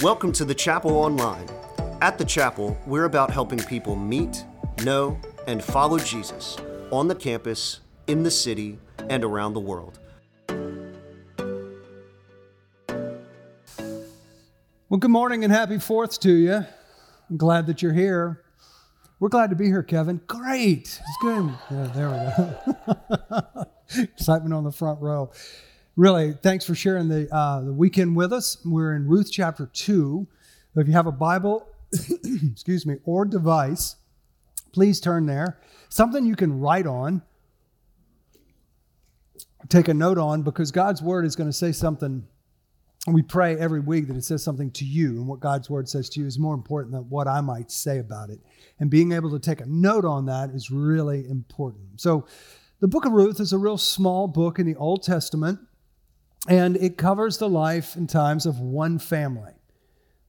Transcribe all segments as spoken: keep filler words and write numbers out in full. Welcome to The Chapel Online. At The Chapel, we're about helping people meet, know, and follow Jesus on the campus, in the city, and around the world. Well, good morning and happy fourth to you. I'm glad that you're here. We're glad to be here, Kevin. Great. It's good. Yeah, there we go. Excitement on the front row. Really, thanks for sharing the uh, the weekend with us. We're in Ruth chapter two. If you have a Bible, excuse me, or device, please turn there. Something you can write on, take a note on, because God's Word is going to say something. And we pray every week that it says something to you, and what God's Word says to you is more important than what I might say about it. And being able to take a note on that is really important. So the book of Ruth is a real small book in the Old Testament. And it covers the life and times of one family,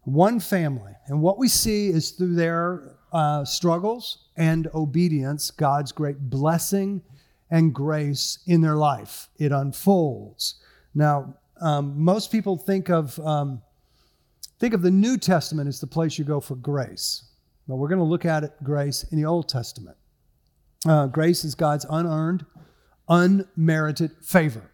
one family. And what we see is through their uh, struggles and obedience, God's great blessing and grace in their life. It unfolds. Now, um, most people think of um, think of the New Testament as the place you go for grace. But we're going to look at it, grace in the Old Testament. Uh, grace is God's unearned, unmerited favor.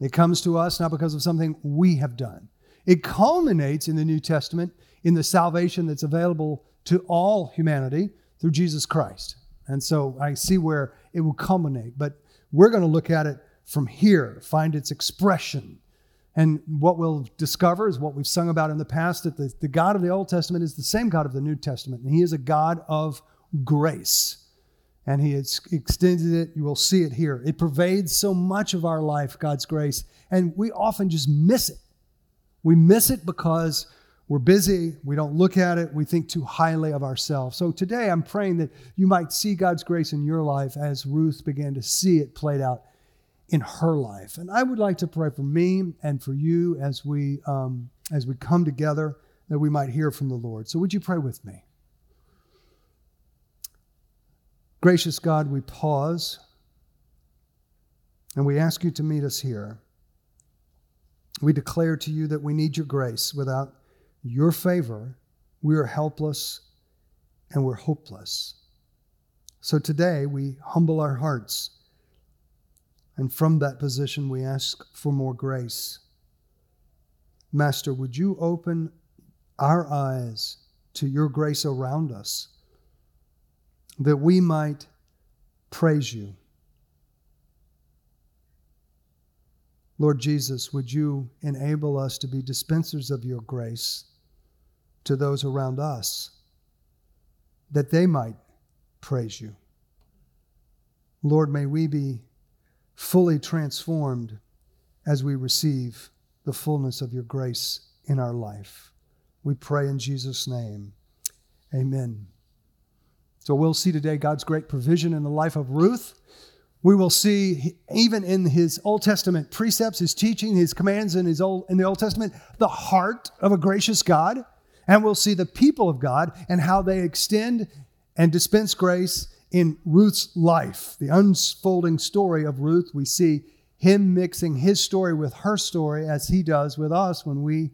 It comes to us not because of something we have done. It culminates in the New Testament in the salvation that's available to all humanity through Jesus Christ. And so I see where it will culminate, but we're going to look at it from here, find its expression. And what we'll discover is what we've sung about in the past, that the, the God of the Old Testament is the same God of the New Testament, and He is a God of grace. And He has extended it. You will see it here. It pervades so much of our life, God's grace, and we often just miss it. We miss it because we're busy. We don't look at it. We think too highly of ourselves. So today I'm praying that you might see God's grace in your life as Ruth began to see it played out in her life. And I would like to pray for me and for you as we um, as we come together, that we might hear from the Lord. So would you pray with me? Gracious God, we pause and we ask you to meet us here. We declare to you that we need your grace. Without your favor, we are helpless and we're hopeless. So today we humble our hearts, and from that position we ask for more grace. Master, would you open our eyes to your grace around us, that we might praise you. Lord Jesus, would you enable us to be dispensers of your grace to those around us, that they might praise you. Lord, may we be fully transformed as we receive the fullness of your grace in our life. We pray in Jesus' name. Amen. So we'll see today God's great provision in the life of Ruth. We will see even in his Old Testament precepts, his teaching, his commands in his old, in the Old Testament, the heart of a gracious God. And we'll see the people of God and how they extend and dispense grace in Ruth's life. The unfolding story of Ruth, we see him mixing his story with her story as he does with us when we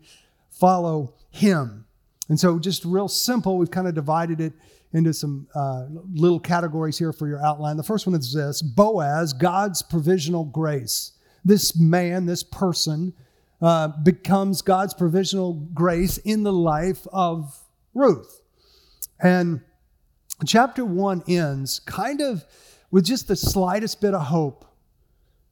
follow him. And so just real simple, we've kind of divided it into some uh, little categories here for your outline. The first one is this: Boaz, God's provisional grace. This man, this person, uh, becomes God's provisional grace in the life of Ruth. And chapter one ends kind of with just the slightest bit of hope.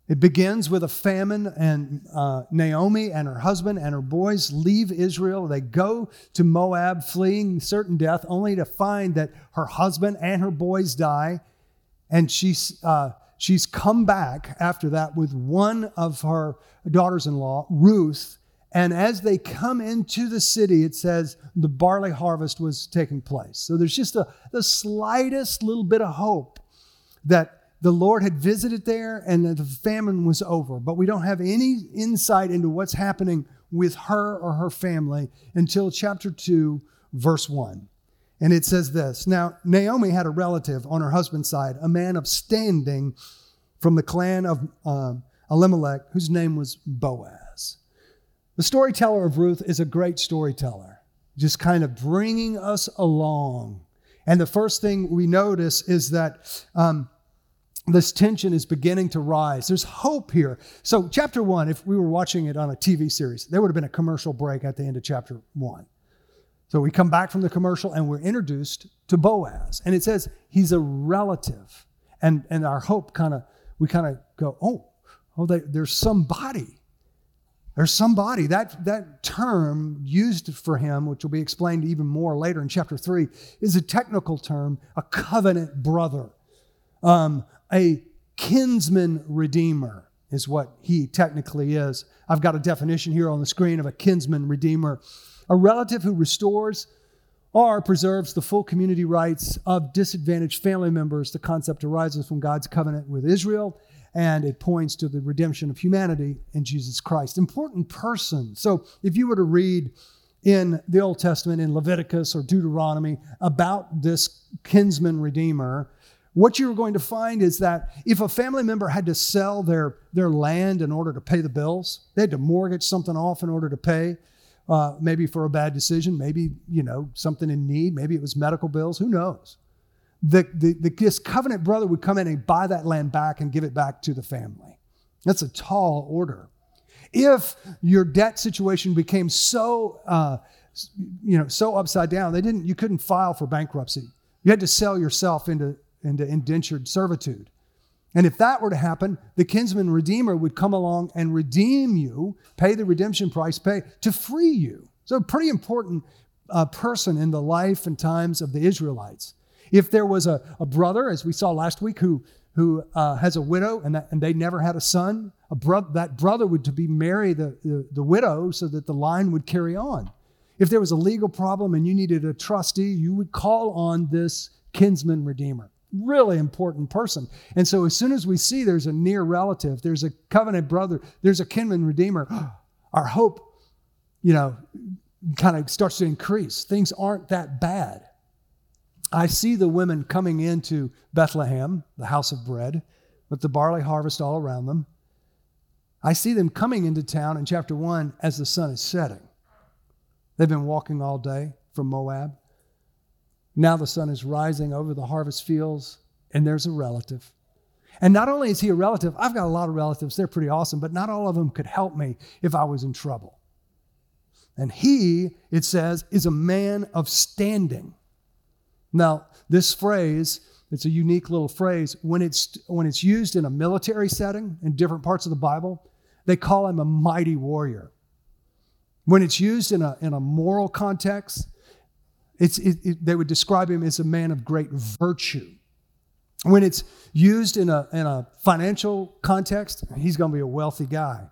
It begins with a famine, and uh, Naomi and her husband and her boys leave Israel. They go to Moab, fleeing certain death, only to find that her husband and her boys die. And she's uh, she's come back after that with one of her daughters-in-law, Ruth. And as they come into the city, it says the barley harvest was taking place. So there's just a, the slightest little bit of hope that the Lord had visited there and the famine was over, but we don't have any insight into what's happening with her or her family until chapter two, verse one. And it says this: Now, Naomi had a relative on her husband's side, a man of standing from the clan of um, Elimelech, whose name was Boaz. The storyteller of Ruth is a great storyteller. just kind of bringing us along. And the first thing we notice is that um, this tension is beginning to rise. There's hope here. So chapter one, if we were watching it on a T V series, there would have been a commercial break at the end of chapter one. So we come back from the commercial and we're introduced to Boaz. And it says he's a relative. And, and our hope kind of, we kind of go, oh, oh they, there's somebody. There's somebody. That, that term used for him, which will be explained even more later in chapter three, is a technical term, a covenant brother. Um, a kinsman redeemer is what he technically is. I've got a definition here on the screen of a kinsman redeemer. A relative who restores or preserves the full community rights of disadvantaged family members. The concept arises from God's covenant with Israel, and it points to the redemption of humanity in Jesus Christ. Important person. So if you were to read in the Old Testament, in Leviticus or Deuteronomy, about this kinsman redeemer, what you're going to find is that if a family member had to sell their, their land in order to pay the bills, they had to mortgage something off in order to pay, Uh, maybe for a bad decision, maybe, you know, something in need, maybe it was medical bills, who knows? The, the, the, this covenant brother would come in and buy that land back and give it back to the family. That's a tall order. If your debt situation became so, uh, you know, so upside down, they didn't, you couldn't file for bankruptcy. You had to sell yourself into, into indentured servitude. And if that were to happen, the kinsman redeemer would come along and redeem you, pay the redemption price, pay to free you. So a pretty important uh, person in the life and times of the Israelites. If there was a, a brother, as we saw last week, who, who uh, has a widow and, that, and they never had a son, a bro- that brother would to be marry the, the, the widow so that the line would carry on. If there was a legal problem and you needed a trustee, you would call on this kinsman redeemer. Really important person. And so as soon as we see there's a near relative, there's a covenant brother, there's a kinsman redeemer, our hope, you know, kind of starts to increase. Things aren't that bad. I see the women coming into Bethlehem, the house of bread, with the barley harvest all around them. I see them coming into town in chapter one as the sun is setting. They've been walking all day from Moab. Now the sun is rising over the harvest fields, and there's a relative. And not only is he a relative, I've got a lot of relatives, they're pretty awesome, but not all of them could help me if I was in trouble. And he, it says, is a man of standing. Now, this phrase, it's a unique little phrase. When it's when it's used in a military setting in different parts of the Bible, they call him a mighty warrior. When it's used in a in a moral context, It's, it, it, they would describe him as a man of great virtue. When it's used in a, in a financial context, he's going to be a wealthy guy.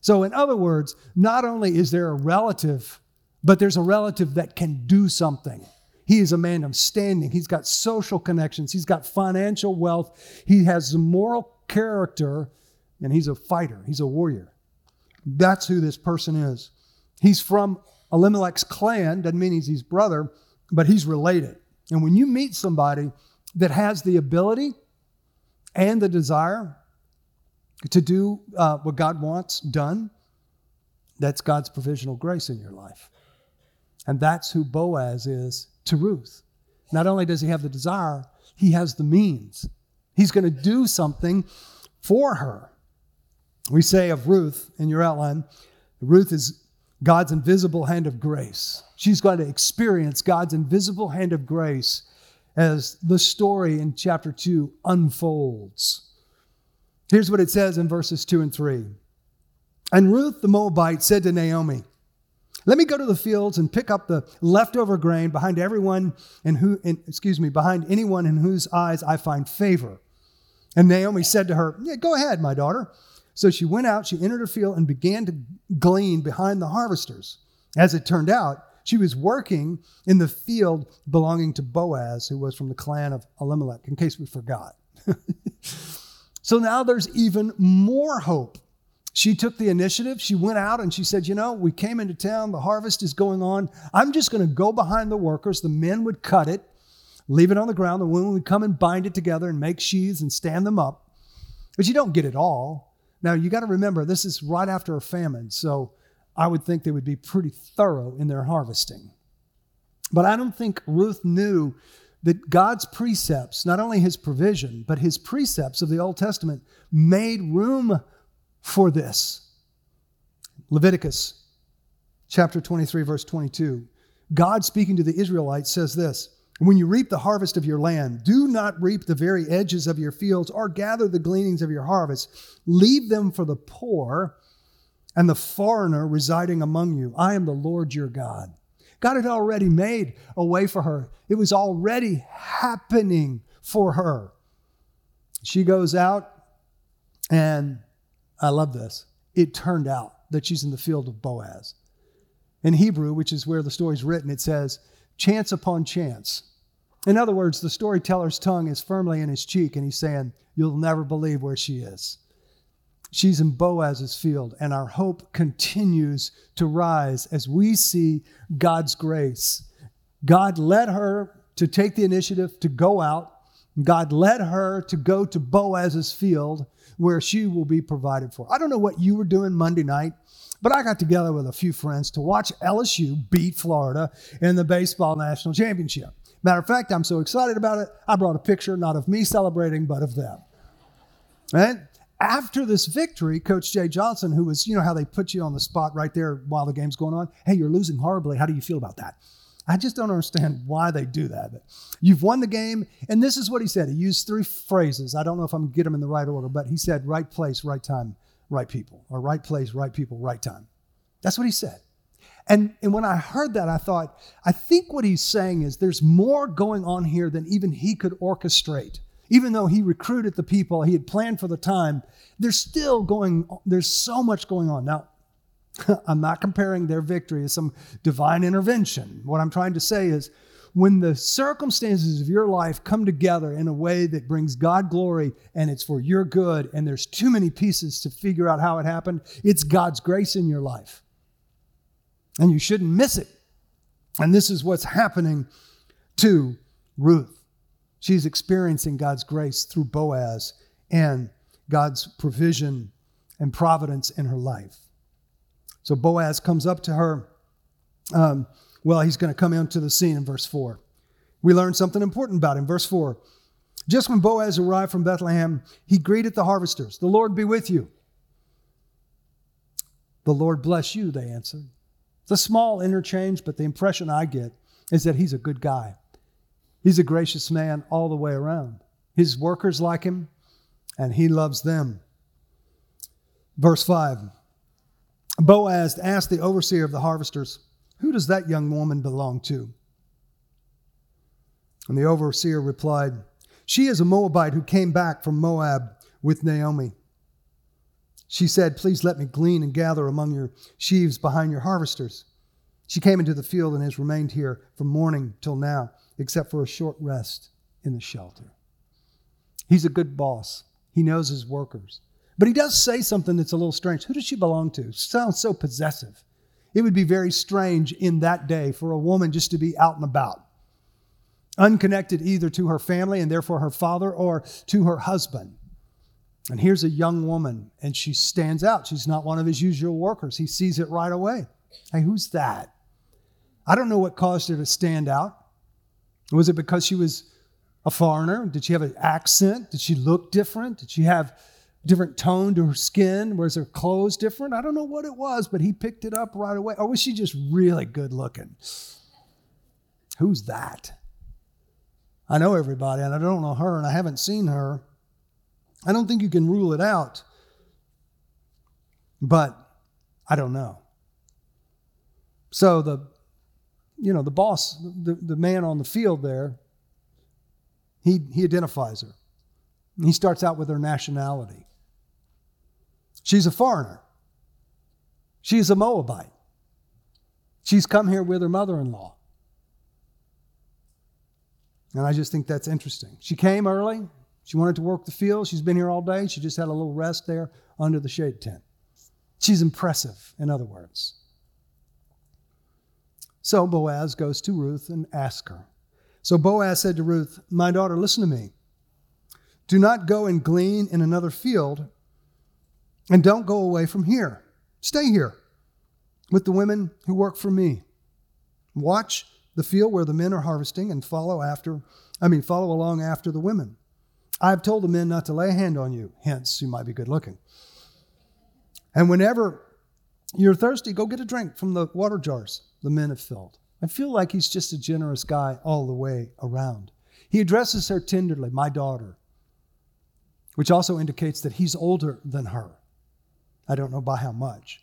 So in other words, not only is there a relative, but there's a relative that can do something. He is a man of standing. He's got social connections. He's got financial wealth. He has moral character, and he's a fighter. He's a warrior. That's who this person is. He's from Elimelech's clan, doesn't mean he's his brother, but he's related. And when you meet somebody that has the ability and the desire to do uh, what God wants done, that's God's provisional grace in your life. And that's who Boaz is to Ruth. Not only does he have the desire, he has the means. He's going to do something for her. We say of Ruth in your outline, Ruth is God's invisible hand of grace. She's going to experience God's invisible hand of grace as the story in chapter two unfolds. Here's what it says in verses two and three. And Ruth the Moabite said to Naomi, "Let me go to the fields and pick up the leftover grain behind everyone and who, in, excuse me, behind anyone in whose eyes I find favor." And Naomi said to her, "Yeah, go ahead, my daughter." So she went out, she entered her field, and began to glean behind the harvesters. As it turned out, she was working in the field belonging to Boaz, who was from the clan of Elimelech, in case we forgot. So now there's even more hope. She took the initiative. She went out and she said, you know, we came into town. The harvest is going on. I'm just going to go behind the workers. The men would cut it, leave it on the ground. The women would come and bind it together and make sheaves and stand them up. But you don't get it all. Now, you got to remember, this is right after a famine, so I would think they would be pretty thorough in their harvesting. But I don't think Ruth knew that God's precepts, not only his provision, but his precepts of the Old Testament made room for this. Leviticus chapter twenty-three, verse twenty-two. God speaking to the Israelites says this, "When you reap the harvest of your land, do not reap the very edges of your fields or gather the gleanings of your harvest. Leave them for the poor and the foreigner residing among you. I am the Lord your God." God had already made a way for her. It was already happening for her. She goes out, and I love this. It turned out that she's in the field of Boaz. In Hebrew, which is where the story's written, it says, chance upon chance. In other words, the storyteller's tongue is firmly in his cheek, and he's saying, you'll never believe where she is. She's in Boaz's field, and our hope continues to rise as we see God's grace. God led her to take the initiative to go out. God led her to go to Boaz's field where she will be provided for. I don't know what you were doing Monday night, but I got together with a few friends to watch L S U beat Florida in the baseball national championship. Matter of fact, I'm so excited about it, I brought a picture not of me celebrating, but of them. Right? After this victory, Coach Jay Johnson, who was, you know how they put you on the spot right there while the game's going on? Hey, you're losing horribly. How do you feel about that? I just don't understand why they do that. But you've won the game, and this is what he said. He used three phrases. I don't know if I'm going to get them in the right order, but he said, right place, right time, right people. Or right place, right people, right time. That's what he said. And, and when I heard that, I thought, I think what he's saying is there's more going on here than even he could orchestrate. Even though he recruited the people, he had planned for the time, there's still going, there's so much going on. Now, I'm not comparing their victory as some divine intervention. What I'm trying to say is when the circumstances of your life come together in a way that brings God glory and it's for your good and there's too many pieces to figure out how it happened, it's God's grace in your life. And you shouldn't miss it. And this is what's happening to Ruth. She's experiencing God's grace through Boaz and God's provision and providence in her life. So Boaz comes up to her. Um, well, he's going to come into the scene in verse four. We learn something important about him. Verse four, just when Boaz arrived from Bethlehem, he greeted the harvesters. The Lord be with you. The Lord bless you, they answered. It's a small interchange, but the impression I get is that he's a good guy. He's a gracious man all the way around. His workers like him, and he loves them. Verse five, Boaz asked the overseer of the harvesters, who does that young woman belong to? And the overseer replied, she is a Moabite who came back from Moab with Naomi. She said, please let me glean and gather among your sheaves behind your harvesters. She came into the field and has remained here from morning till now, except for a short rest in the shelter. He's a good boss. He knows his workers. But he does say something that's a little strange. Who does she belong to? Sounds so possessive. It would be very strange in that day for a woman just to be out and about, unconnected either to her family and therefore her father or to her husband. And here's a young woman, and she stands out. She's not one of his usual workers. He sees it right away. Hey, who's that? I don't know what caused her to stand out. Was it because she was a foreigner? Did she have an accent? Did she look different? Did she have different tone to her skin? Was her clothes different? I don't know what it was, but he picked it up right away. Or was she just really good looking? Who's that? I know everybody, and I don't know her, and I haven't seen her. I don't think you can rule it out, but I don't know. So the You know, the boss, the, the man on the field there, he, he identifies her. He starts out with her nationality. She's a foreigner. She's a Moabite. She's come here with her mother-in-law. And I just think that's interesting. She came early. She wanted to work the field. She's been here all day. She just had a little rest there under the shade tent. She's impressive, in other words. So Boaz goes to Ruth and asks her. So Boaz said to Ruth, my daughter, listen to me. Do not go and glean in another field, and don't go away from here. Stay here with the women who work for me. Watch the field where the men are harvesting and follow after, I mean, follow along after the women. I've told the men not to lay a hand on you, hence you might be good looking. And whenever you're thirsty, go get a drink from the water jars the men have filled. I feel like he's just a generous guy all the way around. He addresses her tenderly, my daughter, which also indicates that he's older than her. I don't know by how much.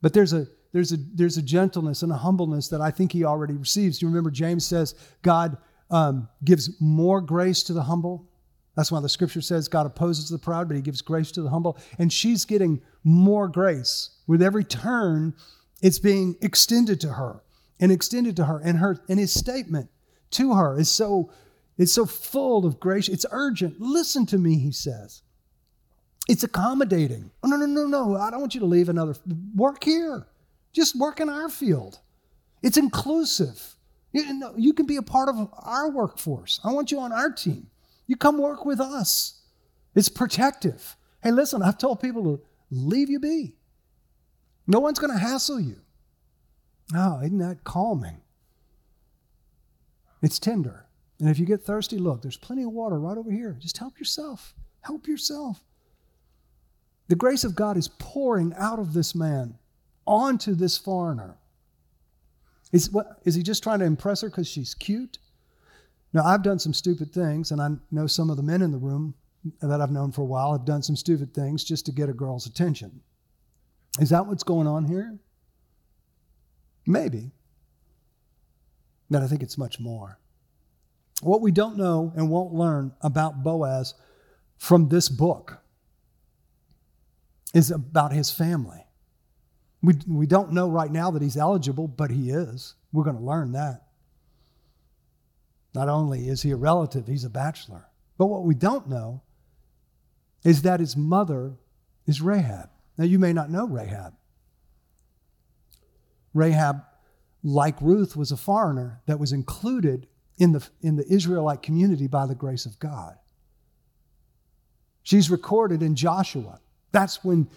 But there's a there's a there's a gentleness and a humbleness that I think he already receives. You remember James says God um, gives more grace to the humble. That's why the scripture says God opposes the proud, but he gives grace to the humble. And she's getting more grace. With every turn, it's being extended to her and extended to her. And her and his statement to her is so it's so full of grace. It's urgent. Listen to me, he says. It's accommodating. Oh, no, no, no, no. I don't want you to leave another. Work here. Just work in our field. It's inclusive. You, no, you can be a part of our workforce. I want you on our team. You come work with us. It's protective. Hey, listen, I've told people to leave you be. No one's going to hassle you. Oh, isn't that calming? It's tender. And if you get thirsty, look, there's plenty of water right over here. Just help yourself. Help yourself. The grace of God is pouring out of this man onto this foreigner. Is, what, is he just trying to impress her because she's cute? Now, I've done some stupid things, and I know some of the men in the room that I've known for a while have done some stupid things just to get a girl's attention. Is that what's going on here? Maybe. But I think it's much more. What we don't know and won't learn about Boaz from this book is about his family. We, we don't know right now that he's eligible, but he is. We're going to learn that. Not only is he a relative, he's a bachelor. But what we don't know is that his mother is Rahab. Now, you may not know Rahab. Rahab, like Ruth, was a foreigner that was included in the, in the Israelite community by the grace of God. She's recorded in Joshua. That's when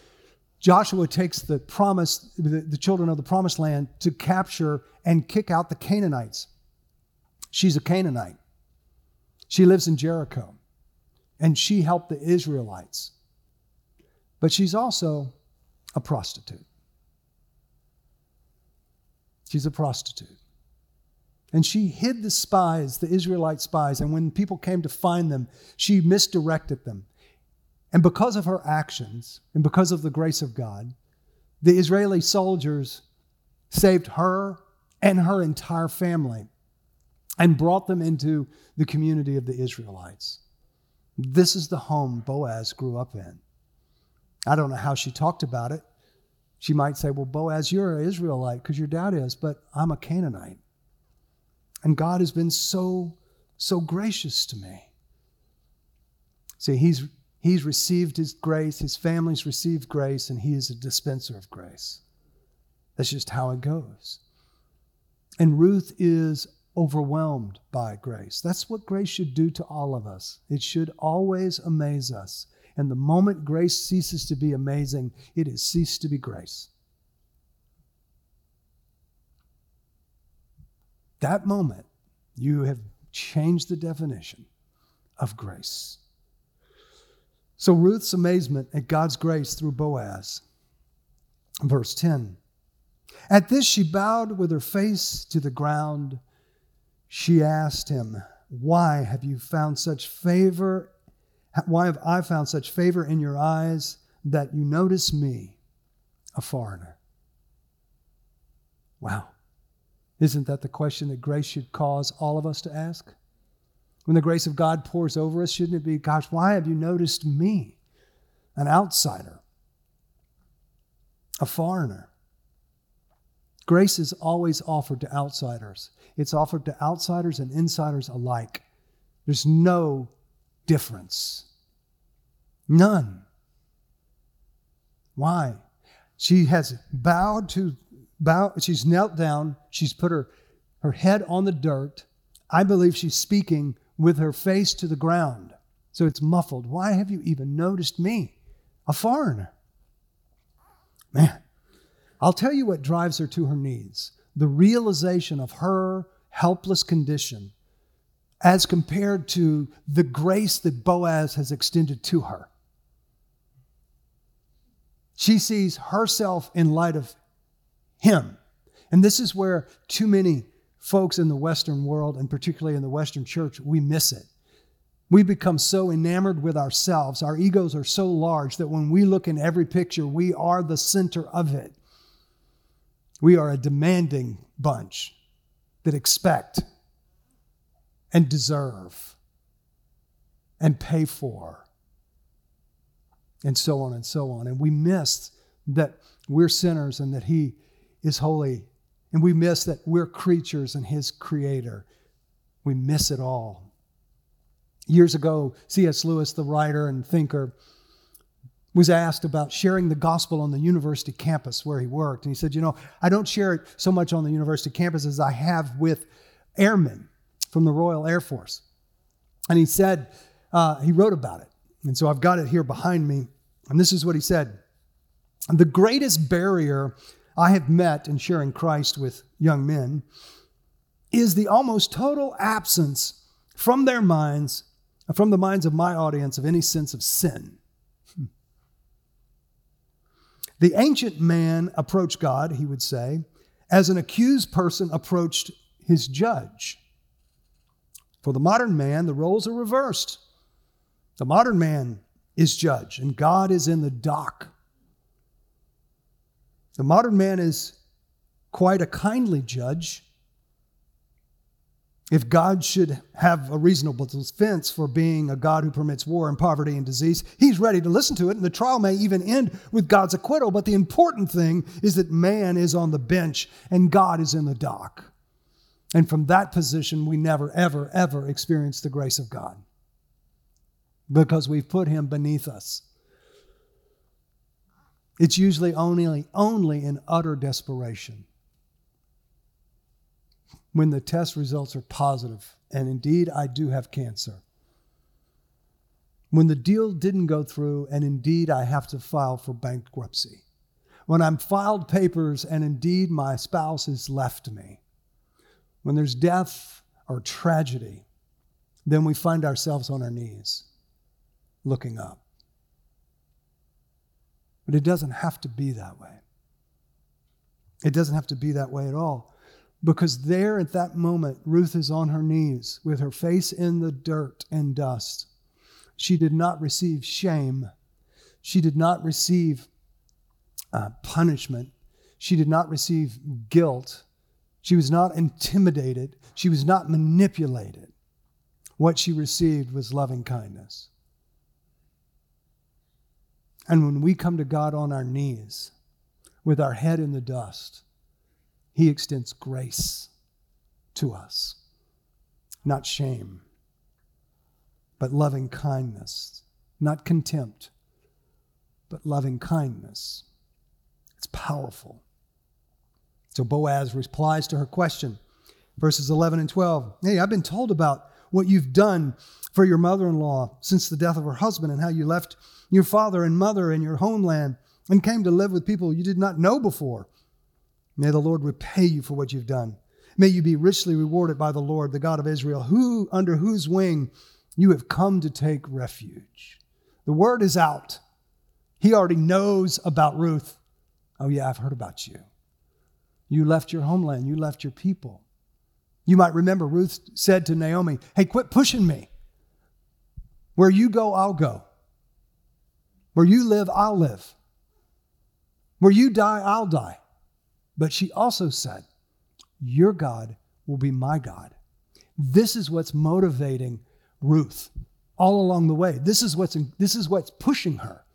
Joshua takes the promise, the, the children of the promised land to capture and kick out the Canaanites. She's a Canaanite. She lives in Jericho, and she helped the Israelites. But she's also a prostitute. She's a prostitute. And she hid the spies, the Israelite spies, and when people came to find them, she misdirected them. And because of her actions, and because of the grace of God, the Israeli soldiers saved her and her entire family and brought them into the community of the Israelites. This is the home Boaz grew up in. I don't know how she talked about it. She might say, well, Boaz, you're an Israelite because your dad is, but I'm a Canaanite. And God has been so, so gracious to me. See, he's... He's received his grace, his family's received grace, and he is a dispenser of grace. That's just how it goes. And Ruth is overwhelmed by grace. That's what grace should do to all of us. It should always amaze us. And the moment grace ceases to be amazing, it has ceased to be grace. That moment, you have changed the definition of grace. So Ruth's amazement at God's grace through Boaz. Verse ten. At this she bowed with her face to the ground. She asked him, Why have you found such favor? Why have I found such favor in your eyes that you notice me, a foreigner? Wow. Isn't that the question that grace should cause all of us to ask? When the grace of God pours over us, shouldn't it be, gosh, why have you noticed me, an outsider, a foreigner? Grace is always offered to outsiders. It's offered to outsiders and insiders alike. There's no difference. None. Why? She has bowed to, bow, she's knelt down, she's put her, her head on the dirt. I believe she's speaking with her face to the ground. So it's muffled. Why have you even noticed me, a foreigner? Man, I'll tell you what drives her to her knees. The realization of her helpless condition as compared to the grace that Boaz has extended to her. She sees herself in light of him. And this is where too many folks in the Western world, and particularly in the Western church, we miss it. We become so enamored with ourselves. Our egos are so large that when we look in every picture, we are the center of it. We are a demanding bunch that expect and deserve and pay for and so on and so on. And we miss that we're sinners and that He is holy. And we miss that we're creatures and His creator. We miss it all. Years ago, C S. Lewis, the writer and thinker, was asked about sharing the gospel on the university campus where he worked. And he said, you know, I don't share it so much on the university campus as I have with airmen from the Royal Air Force. And he said, uh, he wrote about it. And so I've got it here behind me. And this is what he said. The greatest barrier I have met in sharing Christ with young men is the almost total absence from their minds From the minds of my audience, of any sense of sin. Hmm. The ancient man approached God, he would say, as an accused person approached his judge. For the modern man, the roles are reversed. The modern man is judge, and God is in the dock. The modern man is quite a kindly judge. If God should have a reasonable defense for being a God who permits war and poverty and disease, He's ready to listen to it, and the trial may even end with God's acquittal. But the important thing is that man is on the bench and God is in the dock. And from that position, we never, ever, ever experience the grace of God because we've put Him beneath us. It's usually only, only in utter desperation when the test results are positive, and indeed I do have cancer. When the deal didn't go through, and indeed I have to file for bankruptcy. When I'm filed papers, and indeed my spouse has left me. When there's death or tragedy, then we find ourselves on our knees, looking up. But it doesn't have to be that way. It doesn't have to be that way at all. Because there at that moment, Ruth is on her knees with her face in the dirt and dust. She did not receive shame. She did not receive uh, punishment. She did not receive guilt. She was not intimidated. She was not manipulated. What she received was loving kindness. And when we come to God on our knees with our head in the dust, He extends grace to us, not shame, but loving kindness, not contempt, but loving kindness. It's powerful. So Boaz replies to her question, verses eleven and twelve. Hey, I've been told about what you've done for your mother-in-law since the death of her husband and how you left your father and mother and your homeland and came to live with people you did not know before. May the Lord repay you for what you've done. May you be richly rewarded by the Lord, the God of Israel, who under whose wing you have come to take refuge. The word is out. He already knows about Ruth. Oh yeah, I've heard about you. You left your homeland. You left your people. You might remember Ruth said to Naomi, hey, quit pushing me. Where you go, I'll go. Where you live, I'll live. Where you die, I'll die. But she also said, your God will be my God. This is what's motivating Ruth all along the way. This is what's, this is what's pushing her.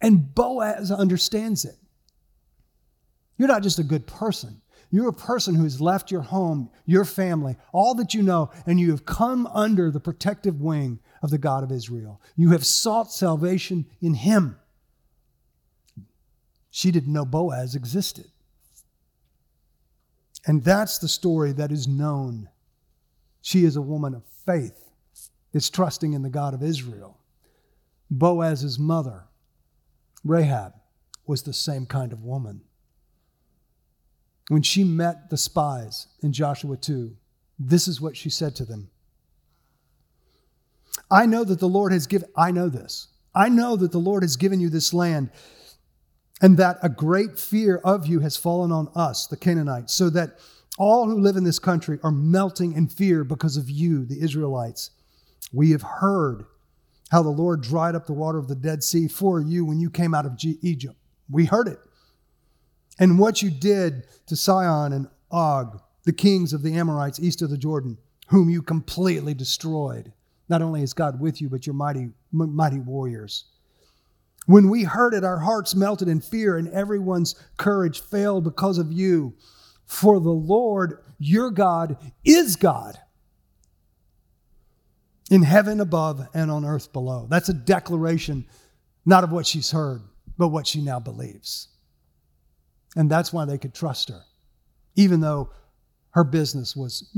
And Boaz understands it. You're not just a good person. You're a person who has left your home, your family, all that you know, and you have come under the protective wing of the God of Israel. You have sought salvation in Him. She didn't know Boaz existed. And that's the story that is known. She is a woman of faith that's trusting in the God of Israel. Boaz's mother, Rahab, was the same kind of woman. When she met the spies in Joshua two, This is what she said to them. I know that the Lord has given, I know this. I know that the Lord has given you this land, and that a great fear of you has fallen on us, the Canaanites, so that all who live in this country are melting in fear because of you, the Israelites. We have heard how the Lord dried up the water of the Dead Sea for you when you came out of Egypt. We heard it. And what you did to Sihon and Og, the kings of the Amorites east of the Jordan, whom you completely destroyed. Not only is God with you, but you're mighty, mighty warriors. When we heard it, our hearts melted in fear, and everyone's courage failed because of you. For the Lord, your God, is God in heaven above and on earth below. That's a declaration, not of what she's heard, but what she now believes. And that's why they could trust her, even though her business was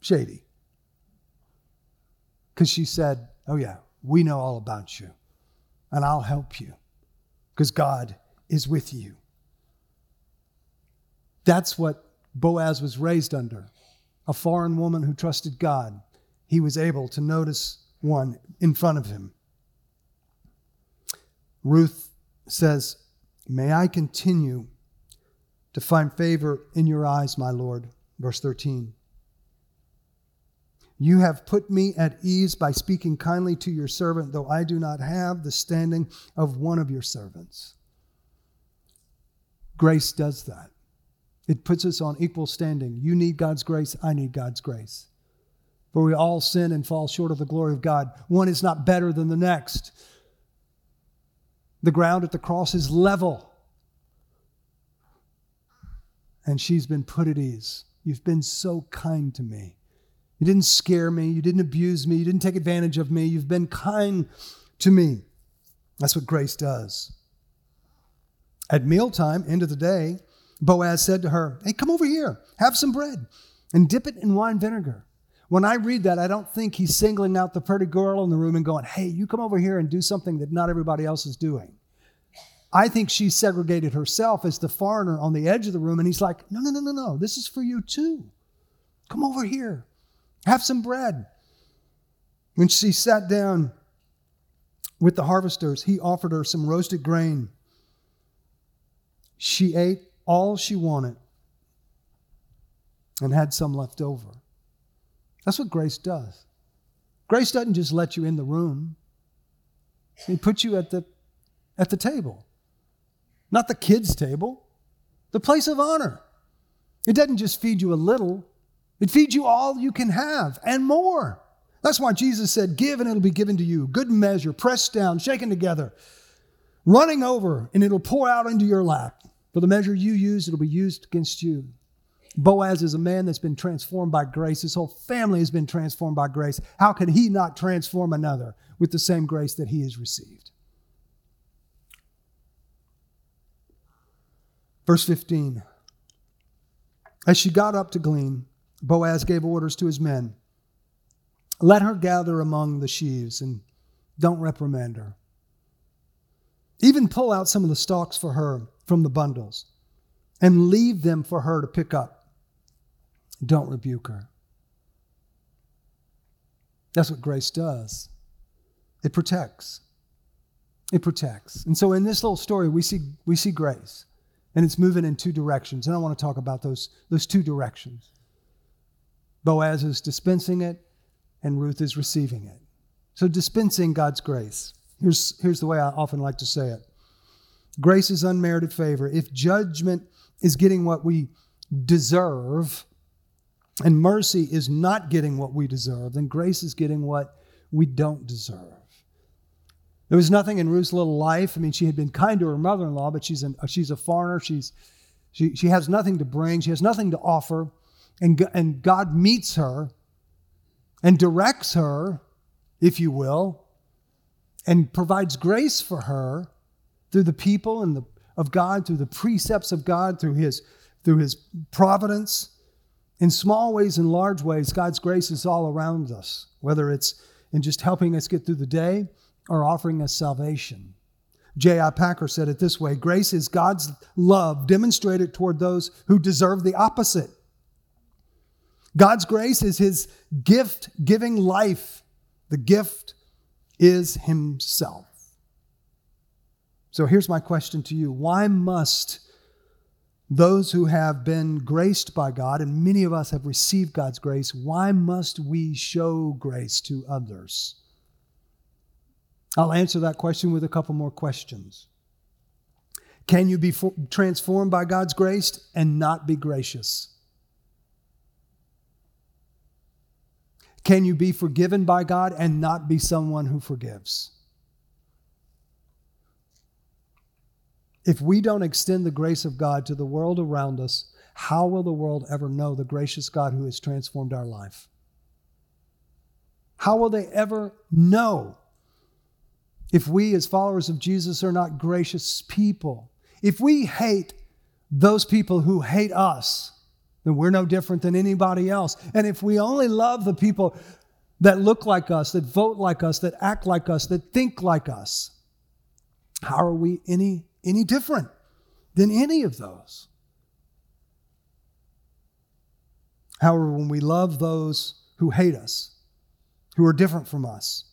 shady. Because she said, oh yeah, we know all about you, and I'll help you because God is with you. That's what Boaz was raised under, a foreign woman who trusted God. He was able to notice one in front of him. Ruth says, may I continue to find favor in your eyes, my Lord. Verse thirteen. You have put me at ease by speaking kindly to your servant, though I do not have the standing of one of your servants. Grace does that. It puts us on equal standing. You need God's grace. I need God's grace. For we all sin and fall short of the glory of God. One is not better than the next. The ground at the cross is level. And she's been put at ease. You've been so kind to me. You didn't scare me. You didn't abuse me. You didn't take advantage of me. You've been kind to me. That's what grace does. At mealtime, end of the day, Boaz said to her, hey, come over here. Have some bread and dip it in wine vinegar. When I read that, I don't think he's singling out the pretty girl in the room and going, hey, you come over here and do something that not everybody else is doing. I think she segregated herself as the foreigner on the edge of the room, and he's like, no, no, no, no, no. This is for you too. Come over here. Have some bread. When she sat down with the harvesters, he offered her some roasted grain. She ate all she wanted and had some left over. That's what grace does. Grace doesn't just let you in the room. He puts you at the, at the table. Not the kids' table. The place of honor. It doesn't just feed you a little. It feeds you all you can have and more. That's why Jesus said, give and it'll be given to you. Good measure, pressed down, shaken together, running over, and it'll pour out into your lap. For the measure you use, it'll be used against you. Boaz is a man that's been transformed by grace. His whole family has been transformed by grace. How can he not transform another with the same grace that he has received? Verse fifteen. As she got up to glean, Boaz gave orders to his men, let her gather among the sheaves and don't reprimand her. Even pull out some of the stalks for her from the bundles and leave them for her to pick up. Don't rebuke her. That's what grace does. It protects. It protects. And so in this little story, we see, we see grace, and it's moving in two directions. And I want to talk about those, those two directions. Boaz is dispensing it, and Ruth is receiving it. So dispensing God's grace. Here's, here's the way I often like to say it. Grace is unmerited favor. If judgment is getting what we deserve, and mercy is not getting what we deserve, then grace is getting what we don't deserve. There was nothing in Ruth's little life. I mean, she had been kind to her mother-in-law, but she's, an, she's a foreigner. She's, she, she has nothing to bring. She has nothing to offer. And, and God meets her and directs her, if you will, and provides grace for her through the people and the, of God, through the precepts of God, through his, through his providence. In small ways and large ways, God's grace is all around us, whether it's in just helping us get through the day or offering us salvation. J I Packer said it this way, grace is God's love demonstrated toward those who deserve the opposite. God's grace is his gift-giving life. The gift is himself. So here's my question to you. Why must those who have been graced by God, and many of us have received God's grace, why must we show grace to others? I'll answer that question with a couple more questions. Can you be for- transformed by God's grace and not be gracious? Can you be forgiven by God and not be someone who forgives? If we don't extend the grace of God to the world around us, how will the world ever know the gracious God who has transformed our life? How will they ever know if we as followers of Jesus are not gracious people? If we hate those people who hate us, then we're no different than anybody else. And if we only love the people that look like us, that vote like us, that act like us, that think like us, how are we any Any different than any of those? However, when we love those who hate us, who are different from us,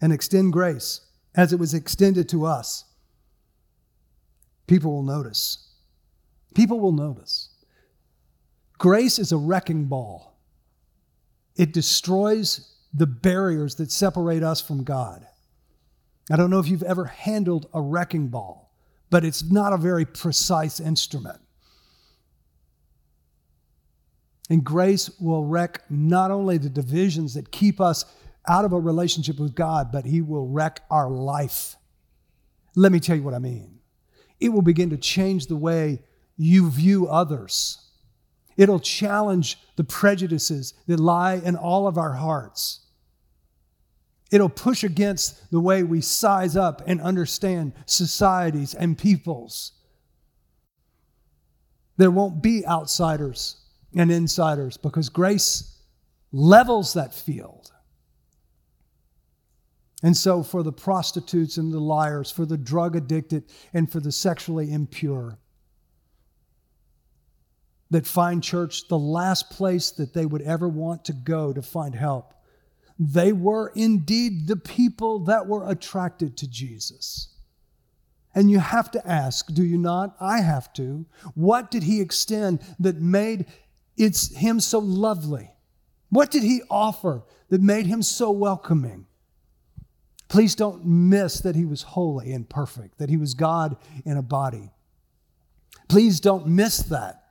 and extend grace as it was extended to us, people will notice. People will notice. Grace is a wrecking ball. It destroys the barriers that separate us from God. I don't know if you've ever handled a wrecking ball, but it's not a very precise instrument. And grace will wreck not only the divisions that keep us out of a relationship with God, but he will wreck our life. Let me tell you what I mean. It will begin to change the way you view others. It'll challenge the prejudices that lie in all of our hearts. It'll push against the way we size up and understand societies and peoples. There won't be outsiders and insiders because grace levels that field. And so for the prostitutes and the liars, for the drug addicted, and for the sexually impure that find church the last place that they would ever want to go to find help, they were indeed the people that were attracted to Jesus. And you have to ask, do you not? I have to. What did he extend that made it's him so lovely? What did he offer that made him so welcoming? Please don't miss that he was holy and perfect, that he was God in a body. Please don't miss that.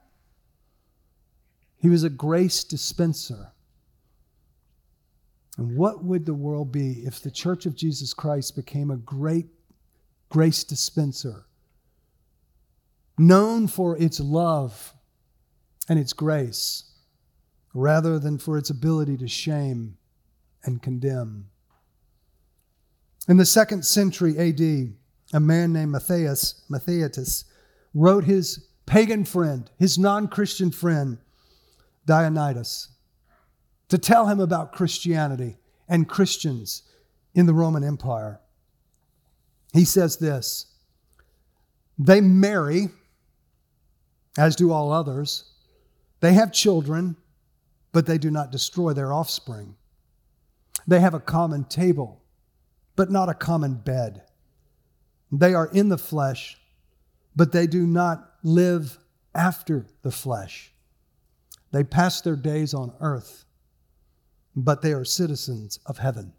He was a grace dispenser. And what would the world be if the Church of Jesus Christ became a great grace dispenser, known for its love and its grace, rather than for its ability to shame and condemn? In the second century A D, a man named Matthias, Matthias wrote his pagan friend, his non-Christian friend, Dionysus, to tell him about Christianity and Christians in the Roman Empire. He says this: they marry, as do all others. They have children, but they do not destroy their offspring. They have a common table, but not a common bed. They are in the flesh, but they do not live after the flesh. They pass their days on earth, but they are citizens of heaven.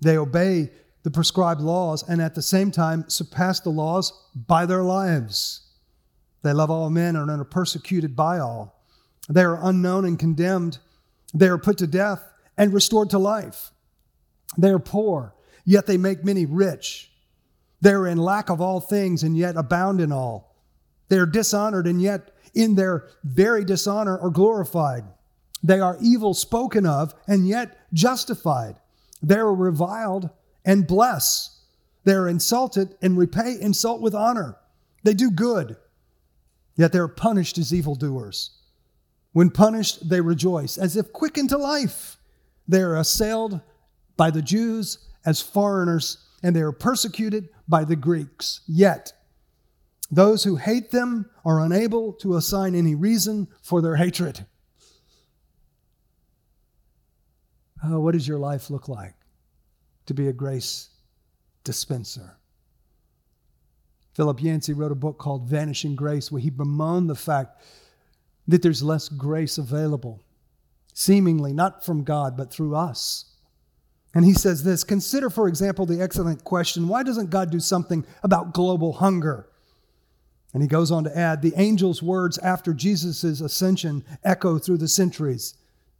They obey the prescribed laws and at the same time surpass the laws by their lives. They love all men and are persecuted by all. They are unknown and condemned. They are put to death and restored to life. They are poor, yet they make many rich. They are in lack of all things and yet abound in all. They are dishonored and yet in their very dishonor are glorified. They are evil spoken of and yet justified. They are reviled and bless. They are insulted and repay insult with honor. They do good, yet they are punished as evildoers. When punished, they rejoice as if quickened to life. They are assailed by the Jews as foreigners, and they are persecuted by the Greeks. Yet those who hate them are unable to assign any reason for their hatred. Uh, what does your life look like to be a grace dispenser? Philip Yancey wrote a book called Vanishing Grace, where he bemoaned the fact that there's less grace available, seemingly not from God, but through us. And he says this: consider, for example, the excellent question, why doesn't God do something about global hunger? And he goes on to add, the angels' words after Jesus' ascension echo through the centuries.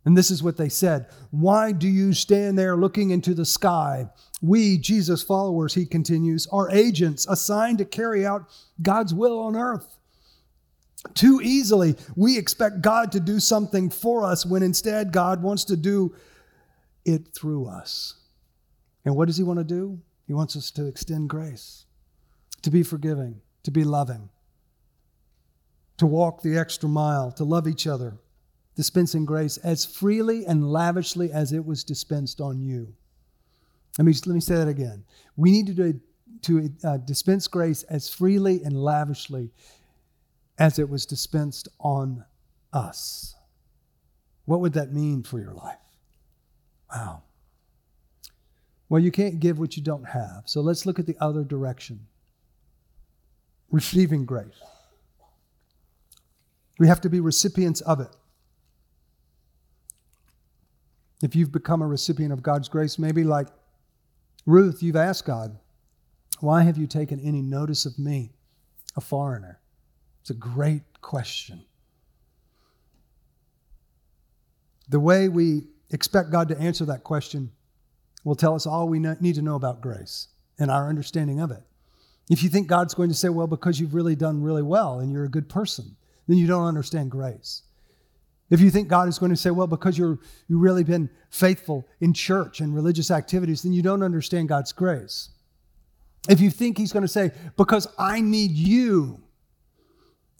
And this is what they said: why do you stand there looking into the sky? We, Jesus' followers, he continues, are agents assigned to carry out God's will on earth. Too easily, we expect God to do something for us when instead God wants to do it through us. And what does he want to do? He wants us to extend grace, to be forgiving, to be loving, to walk the extra mile, to love each other, dispensing grace as freely and lavishly as it was dispensed on you. Let me, let me say that again. We need to, do, to uh, dispense grace as freely and lavishly as it was dispensed on us. What would that mean for your life? Wow. Well, you can't give what you don't have. So let's look at the other direction. Receiving grace. We have to be recipients of it. If you've become a recipient of God's grace, maybe like Ruth, you've asked God, why have you taken any notice of me, a foreigner? It's a great question. The way we expect God to answer that question will tell us all we need to know about grace and our understanding of it. If you think God's going to say, well, because you've really done really well and you're a good person, then you don't understand grace. If you think God is going to say, well, because you're, you've really been faithful in church and religious activities, then you don't understand God's grace. If you think he's going to say, because I need you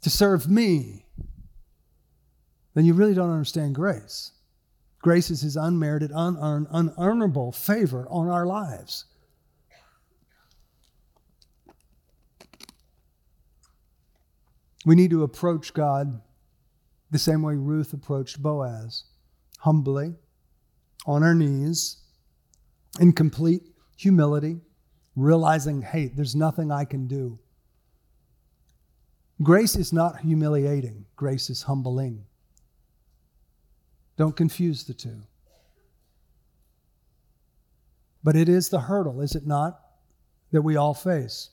to serve me, then you really don't understand grace. Grace is his unmerited, unearned, unearnable favor on our lives. We need to approach God the same way Ruth approached Boaz, humbly, on her knees, in complete humility, realizing, hey, there's nothing I can do. Grace is not humiliating. Grace is humbling. Don't confuse the two. But it is the hurdle, is it not, that we all face.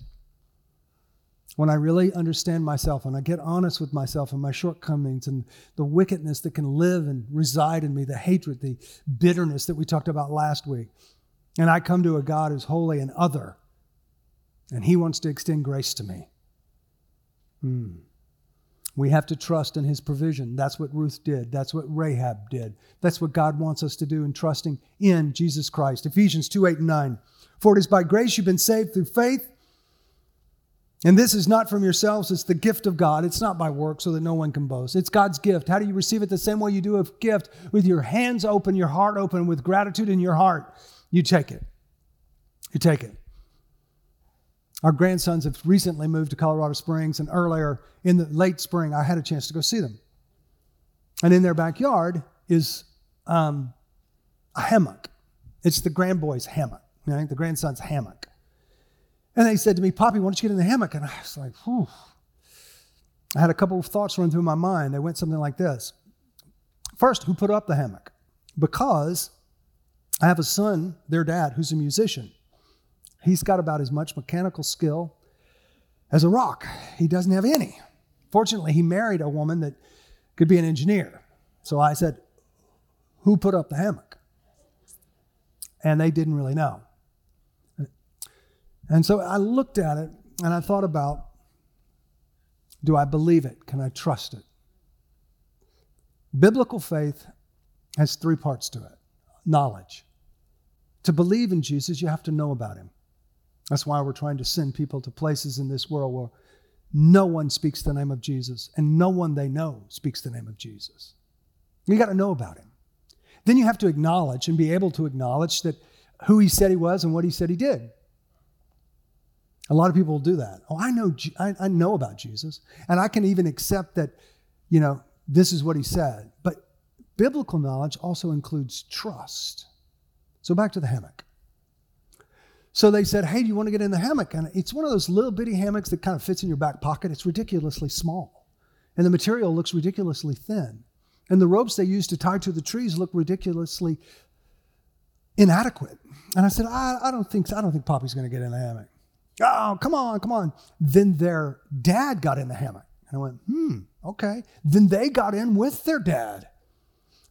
When I really understand myself and I get honest with myself and my shortcomings and the wickedness that can live and reside in me, the hatred, the bitterness that we talked about last week, and I come to a God who's holy and other, and he wants to extend grace to me. Hmm. We have to trust in his provision. That's what Ruth did. That's what Rahab did. That's what God wants us to do in trusting in Jesus Christ. Ephesians two, eight, and nine. For it is by grace you've been saved through faith, and this is not from yourselves, it's the gift of God. It's not by work so that no one can boast. It's God's gift. How do you receive it? The same way you do a gift, with your hands open, your heart open, with gratitude in your heart. You take it. You take it. Our grandsons have recently moved to Colorado Springs, and earlier in the late spring, I had a chance to go see them. And in their backyard is um, a hammock. It's the grandboy's hammock, right? The grandson's hammock. And they said to me, Poppy, why don't you get in the hammock? And I was like, whew. I had a couple of thoughts run through my mind. They went something like this. First, who put up the hammock? Because I have a son, their dad, who's a musician. He's got about as much mechanical skill as a rock. He doesn't have any. Fortunately, he married a woman that could be an engineer. So I said, who put up the hammock? And they didn't really know. And so I looked at it and I thought about, do I believe it? Can I trust it? Biblical faith has three parts to it. Knowledge. To believe in Jesus, you have to know about him. That's why we're trying to send people to places in this world where no one speaks the name of Jesus and no one they know speaks the name of Jesus. You got to know about him. Then you have to acknowledge and be able to acknowledge that who he said he was and what he said he did. A lot of people do that. Oh, I know I, I know about Jesus, and I can even accept that, you know, this is what he said. But biblical knowledge also includes trust. So back to the hammock. So they said, hey, do you want to get in the hammock? And it's one of those little bitty hammocks that kind of fits in your back pocket. It's ridiculously small. And the material looks ridiculously thin. And the ropes they used to tie to the trees look ridiculously inadequate. And I said, I, I don't think so. I don't think Poppy's going to get in the hammock. Oh, come on, come on. Then their dad got in the hammock. And I went, hmm, okay. Then they got in with their dad.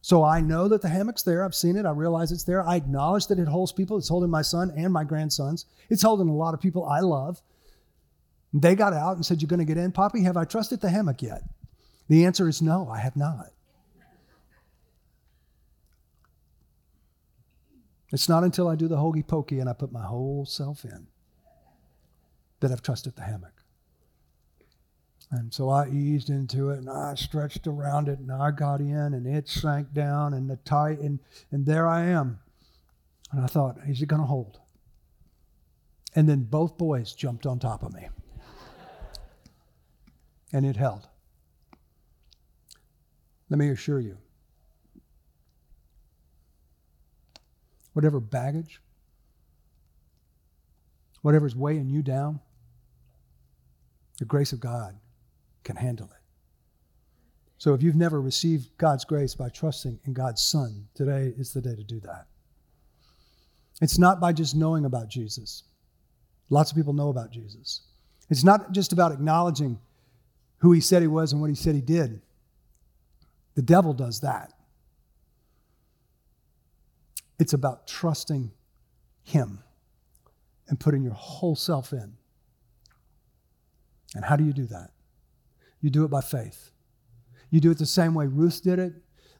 So I know that the hammock's there. I've seen it. I realize it's there. I acknowledge that it holds people. It's holding my son and my grandsons. It's holding a lot of people I love. They got out and said, you're going to get in, Poppy? Have I trusted the hammock yet? The answer is no, I have not. It's not until I do the hokey pokey and I put my whole self in that I've trusted the hammock. And so I eased into it and I stretched around it and I got in and it sank down and the tight and, and there I am. And I thought, is it going to hold? And then both boys jumped on top of me. And it held. Let me assure you, whatever baggage, whatever's weighing you down, the grace of God can handle it. So if you've never received God's grace by trusting in God's Son, today is the day to do that. It's not by just knowing about Jesus. Lots of people know about Jesus. It's not just about acknowledging who he said he was and what he said he did. The devil does that. It's about trusting him and putting your whole self in. And how do you do that? You do it by faith. You do it the same way Ruth did it,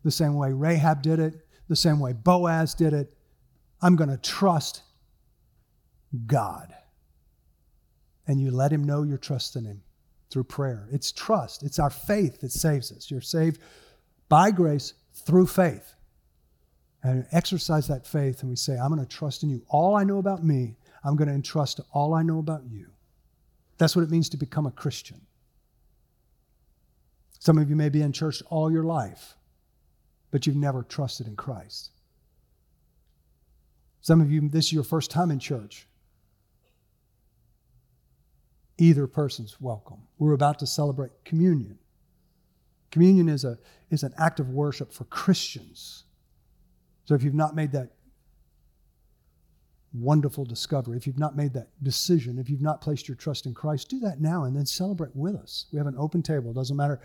the same way Rahab did it, the same way Boaz did it. I'm going to trust God. And you let him know you're trusting him through prayer. It's trust. It's our faith that saves us. You're saved by grace through faith. And exercise that faith and we say, I'm going to trust in you. All I know about me, I'm going to entrust to all I know about you. That's what it means to become a Christian. Some of you may be in church all your life, but you've never trusted in Christ. Some of you, this is your first time in church. Either person's welcome. We're about to celebrate communion. Communion is a is an act of worship for Christians. So if you've not made that wonderful discovery, if you've not made that decision, if you've not placed your trust in Christ, do that now and then celebrate with us. We have an open table. It doesn't matter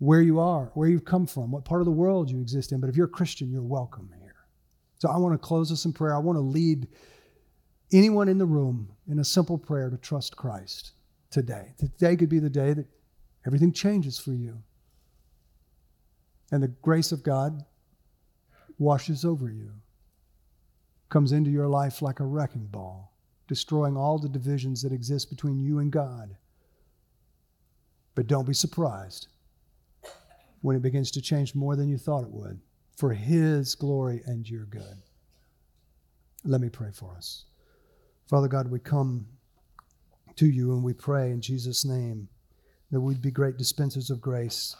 where you are, where you've come from, what part of the world you exist in, but if you're a Christian, you're welcome here. So I want to close us in prayer. I want to lead anyone in the room in a simple prayer to trust Christ today. Today could be the day that everything changes for you and the grace of God washes over you, comes into your life like a wrecking ball, destroying all the divisions that exist between you and God. But don't be surprised when it begins to change more than you thought it would, for his glory and your good. Let me pray for us. Father God, we come to you and we pray in Jesus' name that we'd be great dispensers of grace.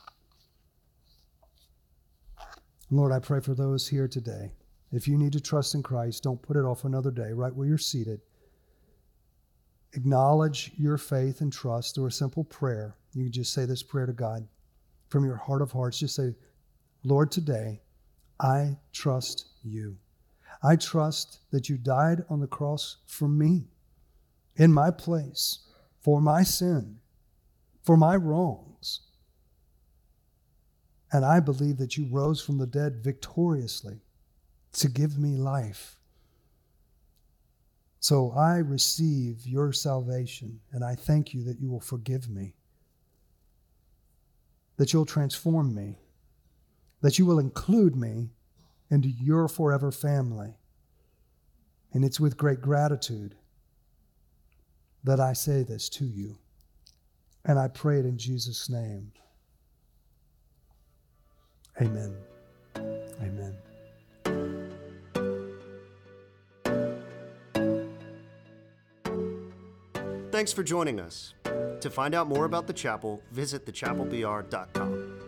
Lord, I pray for those here today. If you need to trust in Christ, don't put it off another day, right where you're seated. Acknowledge your faith and trust through a simple prayer. You can just say this prayer to God from your heart of hearts. Just say, Lord, today I trust you. I trust that you died on the cross for me, in my place, for my sin, for my wrongs. And I believe that you rose from the dead victoriously to give me life. So I receive your salvation, and I thank you that you will forgive me, that you'll transform me, that you will include me into your forever family. And it's with great gratitude that I say this to you, and I pray it in Jesus' name. Amen. Amen. Thanks for joining us. To find out more about the chapel, visit the chapel b r dot com.